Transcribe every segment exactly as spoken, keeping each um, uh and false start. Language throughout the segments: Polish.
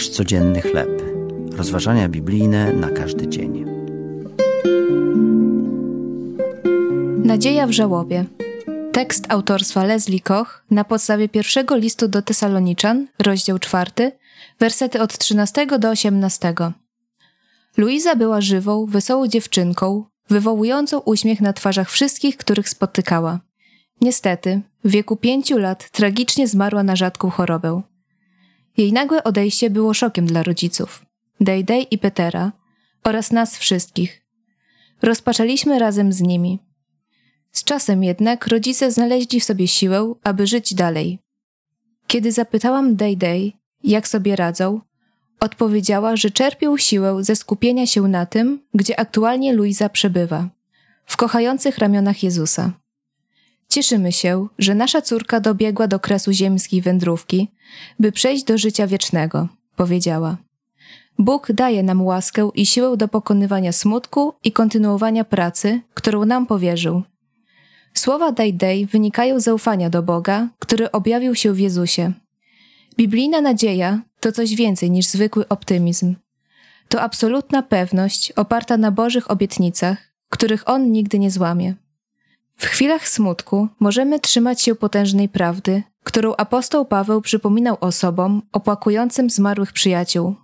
Nasz codzienny chleb. Rozważania biblijne na każdy dzień. Nadzieja w żałobie. Tekst autorstwa Leslie Koch na podstawie pierwszego listu do Tesaloniczan, rozdział czwarty, wersety od trzynastego do osiemnastego. Luiza była żywą, wesołą dziewczynką, wywołującą uśmiech na twarzach wszystkich, których spotykała. Niestety, w wieku pięciu lat tragicznie zmarła na rzadką chorobę. Jej nagłe odejście było szokiem dla rodziców, Day Day i Petera, oraz nas wszystkich. Rozpaczaliśmy razem z nimi. Z czasem jednak rodzice znaleźli w sobie siłę, aby żyć dalej. Kiedy zapytałam Day Day, jak sobie radzą, odpowiedziała, że czerpią siłę ze skupienia się na tym, gdzie aktualnie Luiza przebywa, w kochających ramionach Jezusa. Cieszymy się, że nasza córka dobiegła do kresu ziemskiej wędrówki, by przejść do życia wiecznego, powiedziała. Bóg daje nam łaskę i siłę do pokonywania smutku i kontynuowania pracy, którą nam powierzył. Słowa Day Day wynikają z zaufania do Boga, który objawił się w Jezusie. Biblijna nadzieja to coś więcej niż zwykły optymizm. To absolutna pewność oparta na Bożych obietnicach, których On nigdy nie złamie. W chwilach smutku możemy trzymać się potężnej prawdy, którą apostoł Paweł przypominał osobom opłakującym zmarłych przyjaciół.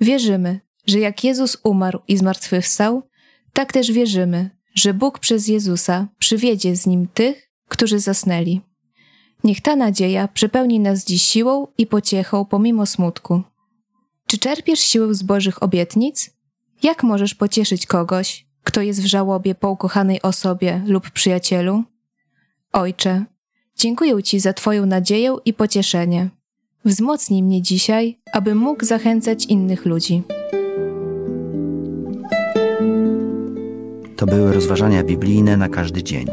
Wierzymy, że jak Jezus umarł i zmartwychwstał, tak też wierzymy, że Bóg przez Jezusa przywiedzie z Nim tych, którzy zasnęli. Niech ta nadzieja przepełni nas dziś siłą i pociechą pomimo smutku. Czy czerpiesz siłę z Bożych obietnic? Jak możesz pocieszyć kogoś, kto jest w żałobie po ukochanej osobie lub przyjacielu? Ojcze, dziękuję Ci za Twoją nadzieję i pocieszenie. Wzmocnij mnie dzisiaj, abym mógł zachęcać innych ludzi. To były rozważania biblijne na każdy dzień.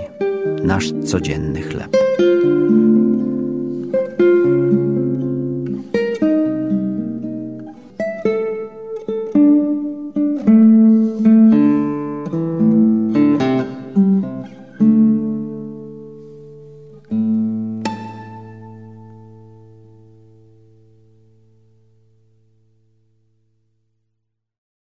Nasz codzienny chleb.